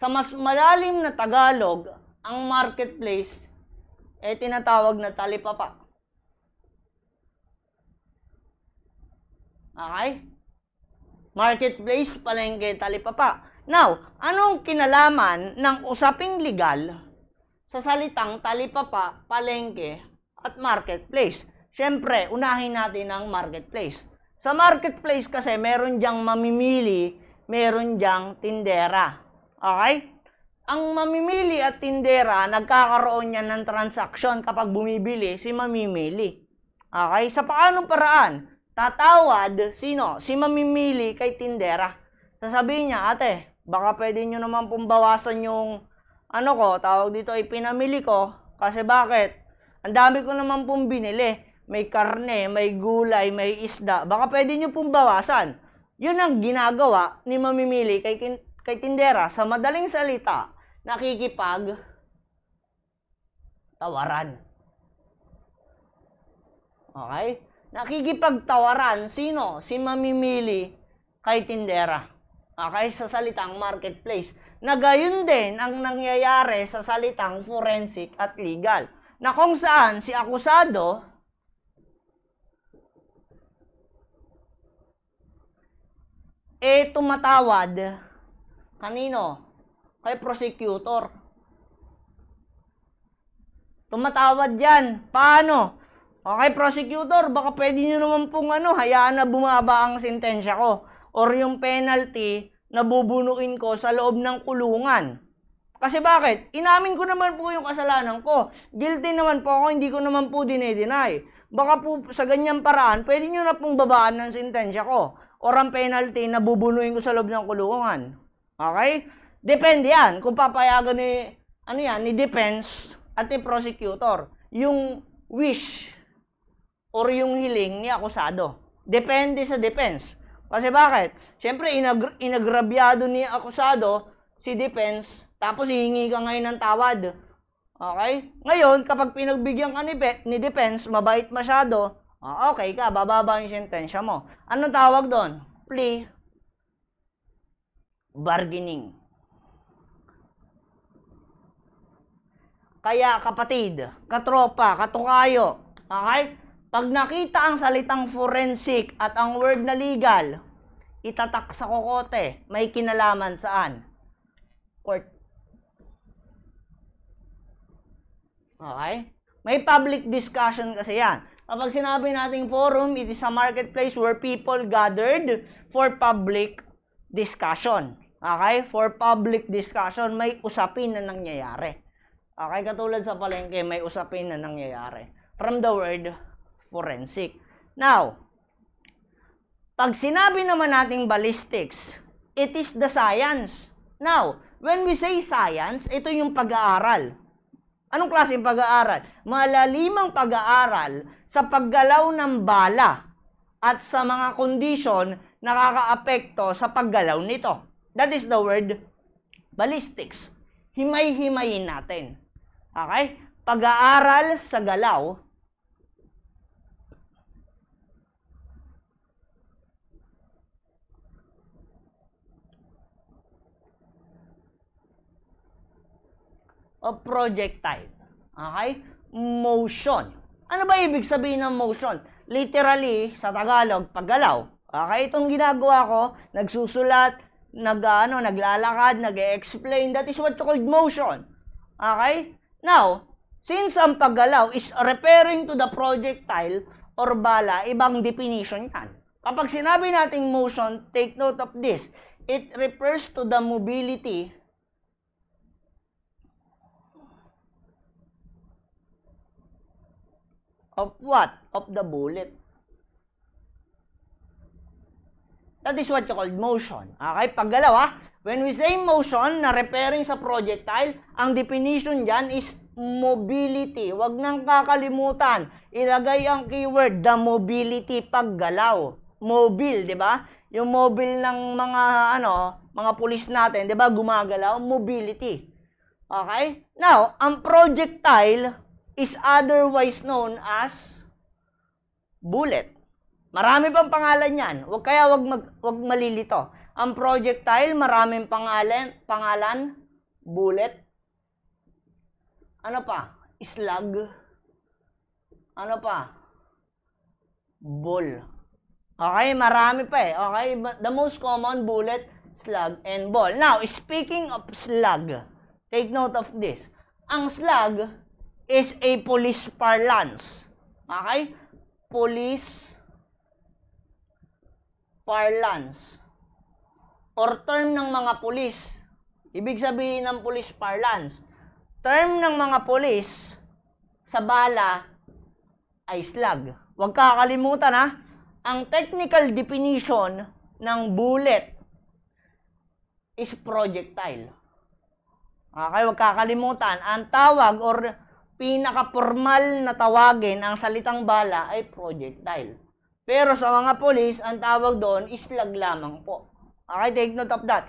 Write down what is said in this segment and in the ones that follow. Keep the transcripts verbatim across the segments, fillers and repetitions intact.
Sa mas malalim na Tagalog, ang marketplace ay tinatawag na talipapa. Okay? Marketplace, palengke, talipapa. Now, anong kinalaman ng usaping legal sa salitang talipapa, palengke, at marketplace? Siyempre, unahin natin ang marketplace. Sa marketplace kasi, meron diyang mamimili, meron diyang tindera. Okay? Ang mamimili at tindera, nagkakaroon yan ng transaksyon kapag bumibili si mamimili. Okay? Sa paanong paraan? Tatawad, sino? Si mamimili kay tindera. Sasabihin niya, ate, baka pwede nyo naman pumbawasan yung, ano ko, tawag dito, ipinamili ko. Kasi bakit? Ang dami ko naman pong binili. May karne, may gulay, may isda. Baka pwede nyo pumbawasan. Yun ang ginagawa ni mamimili kay tindera. Kay tindera, sa madaling salita, nakikipag tawaran. Okay? Nakikipagtawaran, sino? Si mamimili kay tindera. Okay? Sa salitang marketplace. Na gayon din ang nangyayari sa salitang forensic at legal. Na kung saan si akusado e tumatawad kanino? Kay prosecutor. Tumatawad yan. Paano? Okay, prosecutor, baka pwede nyo naman pong ano, hayaan na bumaba ang sentensya ko or yung penalty na bubunuin ko sa loob ng kulungan. Kasi bakit? Inamin ko naman po yung kasalanan ko. Guilty naman po ako, hindi ko naman po dinedeny. Baka po sa ganyang paraan, pwede nyo na pong babaan ng sentensya ko or ang penalty na bubunuin ko sa loob ng kulungan. Okay? Depende yan kung papayagan ni, ano yan, ni defense at ni prosecutor. Yung wish or yung hiling ni akusado. Depende sa defense. Kasi bakit? Siyempre, inag inagrabyado ni akusado si defense, tapos hihingi ka ngayon ng tawad. Okay? Ngayon, kapag pinagbigyan ka ni, ni defense, mabait masyado, ah, okay ka, bababa yung sentensya mo. Anong tawag doon? Plea bargaining. Kaya kapatid, katropa, katukayo, okay? Pag nakita ang salitang forensic at ang word na legal, itatak sa kokote, may kinalaman saan? Court. Okay? May public discussion kasi yan. Kapag sinabi nating forum, it is a marketplace where people gathered for public discussion. Okay? For public discussion, may usapin na nangyayari. Okay? Katulad sa palengke, may usapin na nangyayari. From the word forensic. Now, pag sinabi naman nating ballistics, it is the science. Now, when we say science, ito yung pag-aaral. Anong klaseng pag-aaral? Malalimang pag-aaral sa paggalaw ng bala at sa mga kondisyon nakakaapekto sa paggalaw nito. That is the word ballistics. Himay-himayin natin. Okay? Pag-aaral sa galaw o projectile. Okay? Motion. Ano ba ibig sabihin ng motion? Literally, sa Tagalog, paggalaw. Okay, itong ginagawa ko, nagsusulat, nag, ano, naglalakad, nag-explain. That is what called motion. Okay? Now, since ang paggalaw is referring to the projectile or bala, ibang definition yan. Kapag sinabi nating motion, take note of this. It refers to the mobility of what? Of the bullet. That is what you call motion. Okay? Paggalaw, ha? When we say motion, na referring sa projectile, ang definition dyan is mobility. Huwag nang kakalimutan. Ilagay ang keyword, the mobility, paggalaw. Mobile, di ba? Yung mobile ng mga, ano, mga pulis natin, di ba? Gumagalaw, mobility. Okay? Now, ang projectile is otherwise known as bullet. Marami pang pangalan yan. Huwag kaya wag mag, wag malilito. Ang projectile, maraming pangalan, pangalan bullet, ano pa, slug, ano pa, ball. Okay, marami pa eh. Okay, the most common, bullet, slug, and ball. Now, speaking of slug, take note of this. Ang slug is a police parlance. Okay? Police parlance or term ng mga pulis. Ibig sabihin ng police parlance, term ng mga pulis sa bala ay slug. Huwag kakalimutan ha, ang technical definition ng bullet is projectile. Okay, huwag kakalimutan, ang tawag or pinaka-formal na tawagin ang salitang bala ay projectile. Pero sa mga police, ang tawag doon is slug lamang po. Okay, take note of that.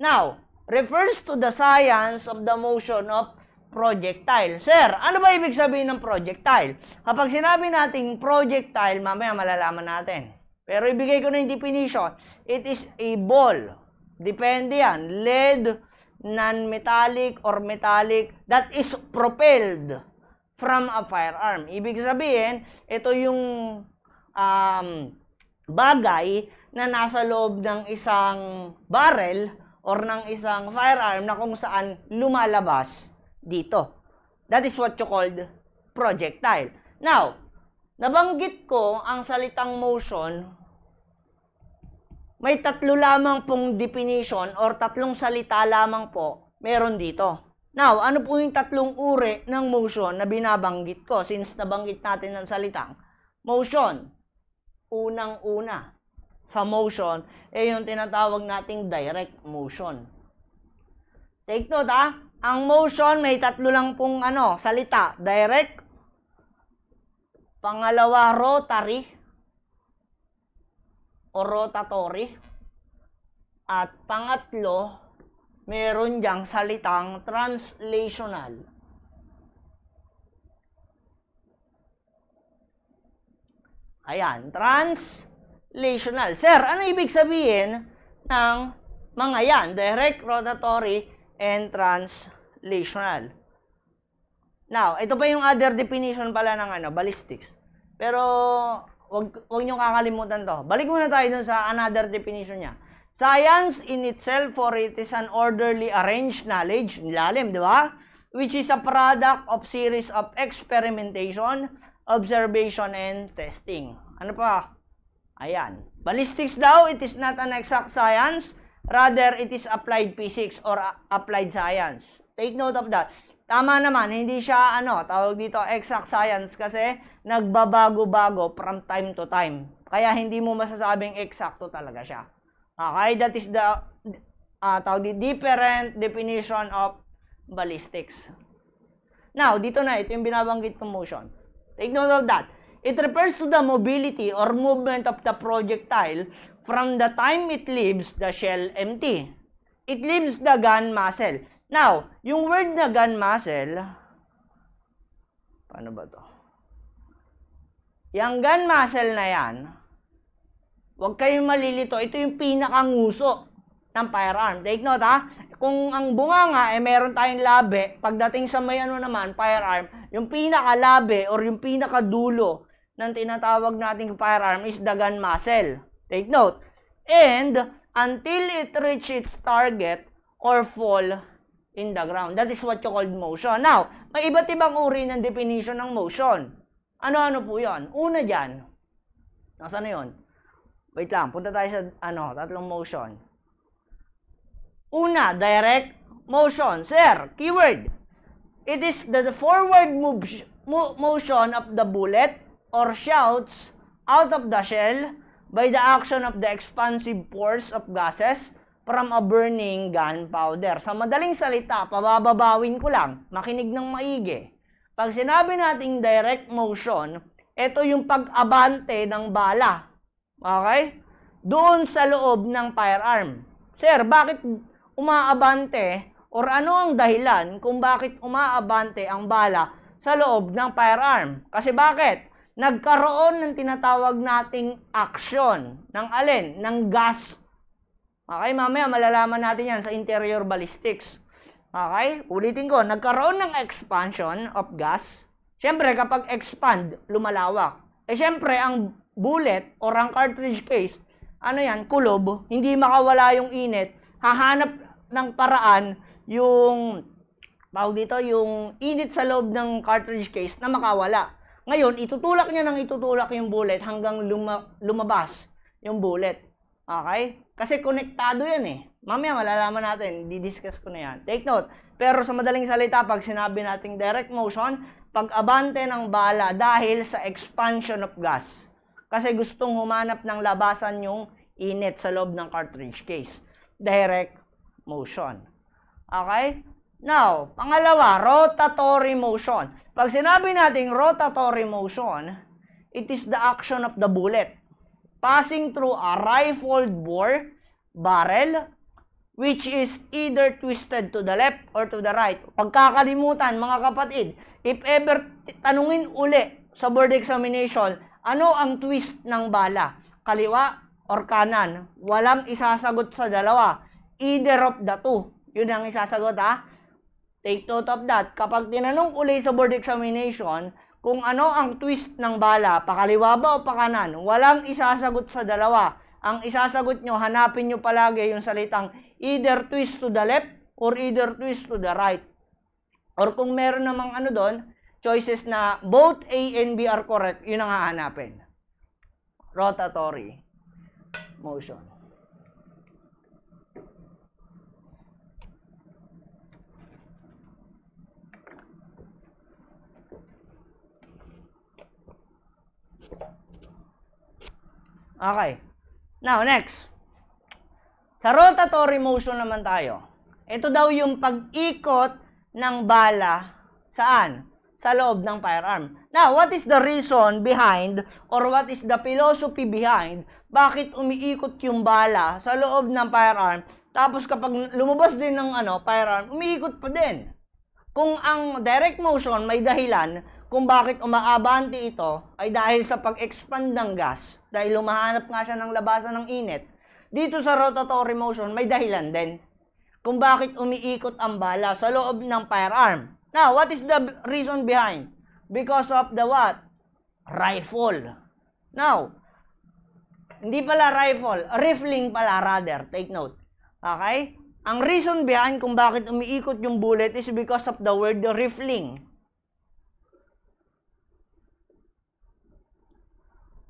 Now, refers to the science of the motion of projectile. Sir, ano ba ibig sabihin ng projectile? Kapag sinabi nating projectile, mamaya malalaman natin. Pero ibigay ko na yung definition. It is a ball. Depende yan. Lead, non-metallic, or metallic that is propelled from a firearm. Ibig sabihin, ito yung Um, bagay na nasa loob ng isang barrel or ng isang firearm na kung saan lumalabas dito. That is what you called projectile. Now, nabanggit ko ang salitang motion, may tatlo lamang pong definition or tatlong salita lamang po meron dito. Now, ano po yung tatlong uri ng motion na binabanggit ko since nabanggit natin ang salitang motion? Unang-una sa motion ay eh yung tinatawag nating direct motion. Take note ha, ang motion may tatlo lang pong ano, salita, direct, pangalawa rotary o rotatory, at pangatlo meron diyang salitang translational. Ayan, translational. Sir, ano ibig sabihin ng mga yan? Direct, rotatory, and translational. Now, ito pa yung other definition pala ng ano, ballistics. Pero, wag, wag nyo kakalimutan to. Balik muna tayo dun sa another definition niya. Science in itself, for it is an orderly arranged knowledge, nilalim, di ba? Which is a product of series of experimentation, observation, and testing. Ano pa? Ayan. Ballistics daw, it is not an exact science. Rather, it is applied physics or applied science. Take note of that. Tama naman, hindi siya, ano, tawag dito, exact science kasi nagbabago-bago from time to time. Kaya hindi mo masasabing exacto talaga siya. Okay, that is the, uh, tawag dito, different definition of ballistics. Now, dito na, ito yung binabanggit kong motion. Take note of that. It refers to the mobility or movement of the projectile from the time it leaves the shell empty. It leaves the gun muzzle. Now, yung word na gun muzzle, paano ba to? Yung gun muzzle na yan, huwag kayong malilito. Ito yung pinakanguso ng firearm. Take note ha. Kung ang bunganga, eh, meron tayong labi. Pagdating sa may ano naman, firearm, yung pinakalabi or yung pinakadulo ng tinatawag nating firearm is the gun muzzle. Take note. And until it reaches its target or fall in the ground. That is what you call motion. Now, may iba't ibang uri ng definition ng motion. Ano-ano po yon? Una dyan. Nasaan na yun? Wait lang. Punta tayo sa ano, tatlong motion. Una, direct motion. Sir, keyword. It is the forward move, mo, motion of the bullet or shoots out of the shell by the action of the expansive force of gases from a burning gunpowder. Sa madaling salita, pababawin ko lang, makinig ng maigi. Pag sinabi nating direct motion, ito yung pag-abante ng bala. Okay? Doon sa loob ng firearm. Sir, bakit umaabante or ano ang dahilan kung bakit umaabante ang bala sa loob ng firearm? Kasi bakit? Nagkaroon ng tinatawag nating action ng alin? Ng gas. Okay, mamaya malalaman natin yan sa interior ballistics. Okay? Ulitin ko, nagkaroon ng expansion of gas. Siyempre, kapag expand, lumalawak. Eh, siyempre, ang bullet or ang cartridge case, ano yan, kulob, hindi makawala yung init. Hahanap ng paraan yung, tawag dito, yung init sa loob ng cartridge case na makawala. Ngayon, itutulak niya nang itutulak yung bullet hanggang luma, lumabas yung bullet. Okay? Kasi konektado yan eh. Mamaya malalaman natin, didiscuss ko na yan. Take note, pero sa madaling salita, pag sinabi nating direct motion, pag-abante ng bala dahil sa expansion of gas. Kasi gustong humanap ng labasan yung init sa loob ng cartridge case. Direct motion. Okay? Now, pangalawa, rotatory motion. Pag sinabi nating rotatory motion, it is the action of the bullet passing through a rifled bore barrel which is either twisted to the left or to the right. Pagkakalimutan, mga kapatid, if ever tanungin uli sa board examination, ano ang twist ng bala? Kaliwa or kanan? Walang isasagot sa dalawa. Either of the two. Yun ang isasagot, ha? Take note of that. Kapag tinanong uli sa board examination, kung ano ang twist ng bala, pakaliwa ba o pakanan, walang isasagot sa dalawa. Ang isasagot nyo, hanapin nyo palagi yung salitang either twist to the left or either twist to the right. Or kung meron namang ano doon, choices na both A and B are correct, yun ang hahanapin. Rotatory motion. Okay. Now, next. Sa rotatory motion naman tayo. Ito daw yung pag-ikot ng bala saan? Sa loob ng firearm. Now, what is the reason behind or what is the philosophy behind bakit umiikot yung bala sa loob ng firearm tapos kapag lumabas din ng ano, firearm, umiikot pa din? Kung ang direct motion may dahilan kung bakit umaabante ito ay dahil sa pag-expand ng gas, dahil lumahanap nga siya ng labasan ng init, dito sa rotatory motion may dahilan din kung bakit umiikot ang bala sa loob ng firearm. Now, what is the reason behind? Because of the what? Rifle. Now, hindi pala rifle, rifling pala rather. Take note. Okay? Ang reason behind kung bakit umiikot yung bullet is because of the word rifling.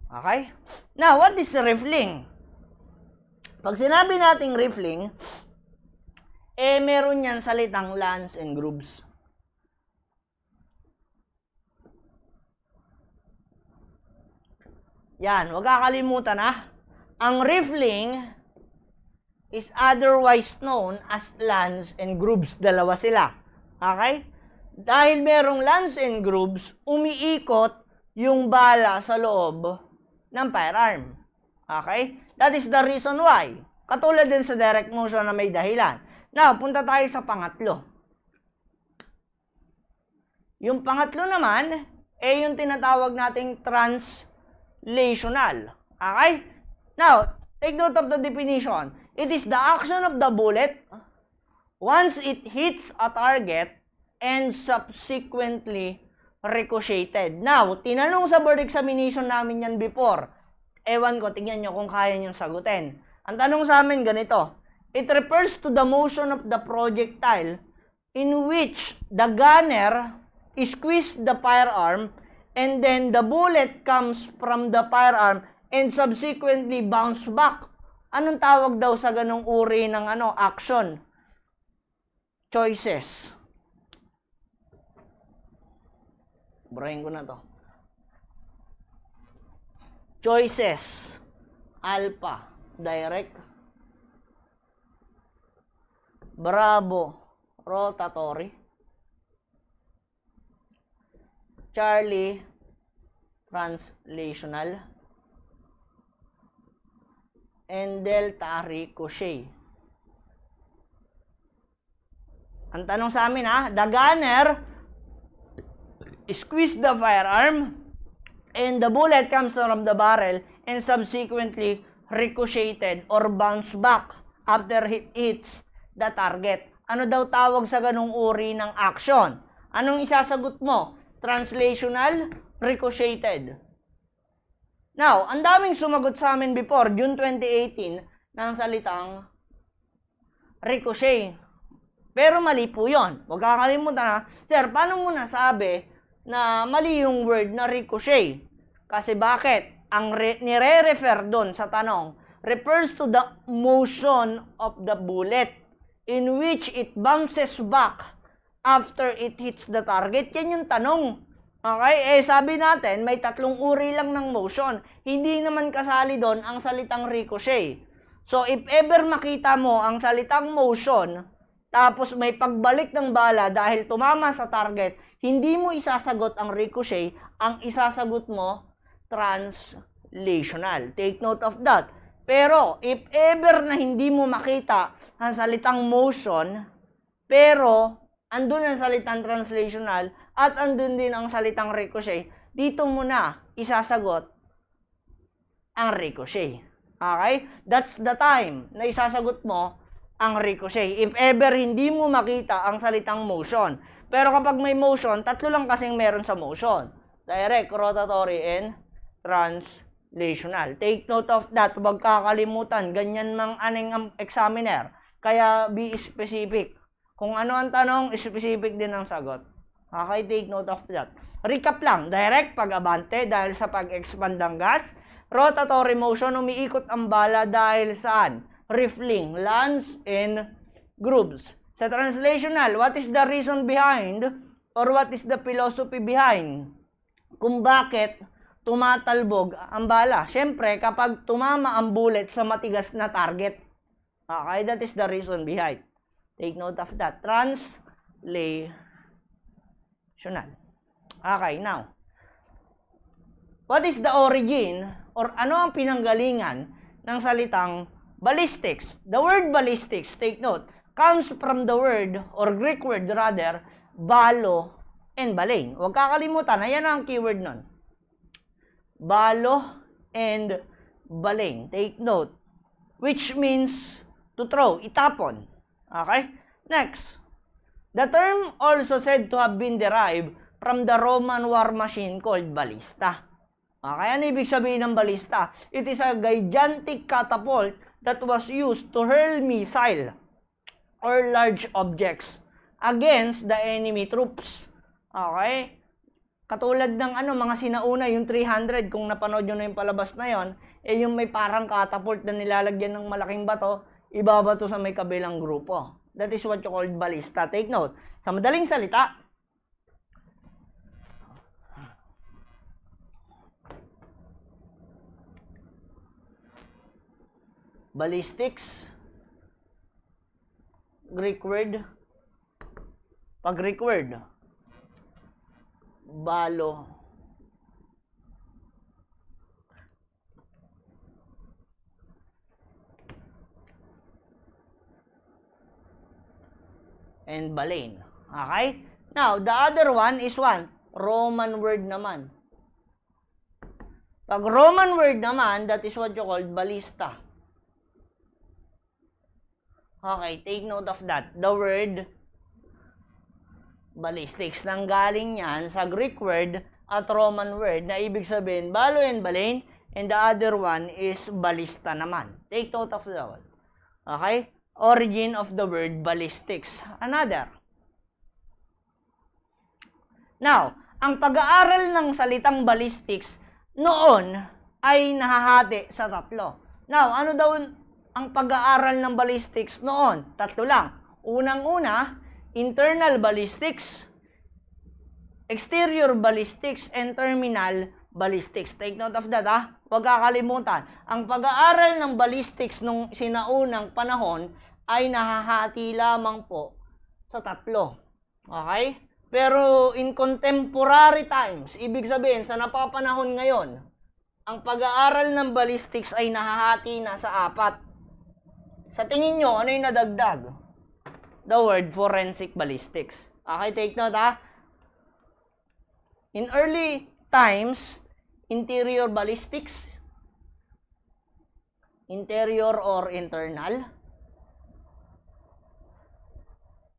Okay? Now, what is rifling? Pag sinabi nating rifling, eh, meron yan salitang lands and grooves. Yan, huwag kakalimutan ah. Ang rifling is otherwise known as lands and grooves. Dalawa sila. Okay? Dahil merong lands and grooves, umiikot yung bala sa loob ng firearm. Okay? That is the reason why. Katulad din sa direct motion na may dahilan. Now, punta tayo sa pangatlo. Yung pangatlo naman, eh yung tinatawag nating translational. Okay? Now, take note of the definition. It is the action of the bullet once it hits a target and subsequently ricocheted. Now, tinanong sa board examination namin yan before. Ewan ko, tingnan nyo kung kaya nyong sagutin. Ang tanong sa amin ganito, it refers to the motion of the projectile in which the gunner squeezes the firearm and then the bullet comes from the firearm and subsequently bounce back. Anong tawag daw sa ganong uri ng ano, action? Choices. Burahin ko na to. Choices. Alpha. Direct. Bravo. Rotatory. Charlie. Translational. And Delta. Ricochet. Ang tanong sa amin ha, the gunner squeeze the firearm and the bullet comes from the barrel and subsequently ricocheted or bounced back after it hits the target. Ano daw tawag sa ganung uri ng action? Anong isasagot mo? Translational, ricocheted. Now, ang daming sumagot sa amin before, June twenty eighteen, ng salitang ricochet. Pero mali po yun. Huwag kakalimutan na, sir, paano mo nasabi na mali yung word na ricochet? Kasi bakit? Ang nire-refer doon sa tanong, refers to the motion of the bullet in which it bounces back after it hits the target. Yan yung tanong. Okay? Eh, sabi natin, may tatlong uri lang ng motion. Hindi naman kasali doon ang salitang ricochet. So, if ever makita mo ang salitang motion, tapos may pagbalik ng bala dahil tumama sa target, hindi mo isasagot ang ricochet. Ang isasagot mo, translational. Take note of that. Pero, if ever na hindi mo makita ang salitang motion, pero andun ang salitang translational at andun din ang salitang ricochet, dito mo na isasagot ang ricochet. Okay? That's the time na isasagot mo ang ricochet. If ever hindi mo makita ang salitang motion. Pero kapag may motion, tatlo lang kasing meron sa motion. Direct, rotatory, and translational. Take note of that. Huwag kakalimutan. Ganyan mang aning ang examiner. Kaya be specific. Kung ano ang tanong, specific din ang sagot. Okay, take note of that. Recap lang. Direct, pag-abante dahil sa pag-expand ng gas. Rotatory motion, umiikot ang bala dahil saan? Rifling, lands and grooves. Sa translational, what is the reason behind or what is the philosophy behind? Kung bakit tumatalbog ang bala. Siyempre, kapag tumama ang bullet sa matigas na target. Okay, that is the reason behind. Take note of that. Translational. Okay, now. What is the origin or ano ang pinanggalingan ng salitang ballistics? The word ballistics, take note, comes from the word or Greek word rather, balo, and baling. Huwag kakalimutan, ayan ang keyword nun. Balo and baling. Take note. Which means to throw, itapon. Okay? Next. The term also said to have been derived from the Roman war machine called ballista. Okay? Ano ibig sabihin ng ballista? It is a gigantic catapult that was used to hurl missile or large objects against the enemy troops. Okay? Katulad ng ano, mga sinauna, yung three hundred, kung napanood nyo na yung palabas na yon, eh yung may parang catapult na nilalagyan ng malaking bato, ibabato sa may kabilang grupo. That is what you call ballista. Take note. Sa madaling salita, ballistics, Greek word, pag Greek word, balo, and baleen. Okay? Now, the other one is one, Roman word naman. Pag Roman word naman, that is what you call ballista. Okay, take note of that. The word ballistics, nanggaling yan sa Greek word at Roman word na ibig sabihin balo and baleen, and the other one is ballista naman. Take note of that one. Okay? Origin of the word ballistics. Another. Now, ang pag-aaral ng salitang ballistics noon ay nahahati sa tatlo. Now, ano daw ang pag-aaral ng ballistics noon? Tatlo lang. Unang-una, internal ballistics, exterior ballistics, and terminal ballistics. Take note of that, ha? Huwag kakalimutan. Ang pag-aaral ng ballistics nung sinaunang panahon ay nahahati lamang po sa tatlo. Okay? Pero in contemporary times, ibig sabihin, sa napapanahon ngayon, ang pag-aaral ng ballistics ay nahahati na sa apat. Sa tingin nyo, ano yung nadagdag? The word forensic ballistics. Okay, take note, ha? In early times, interior ballistics, interior or internal,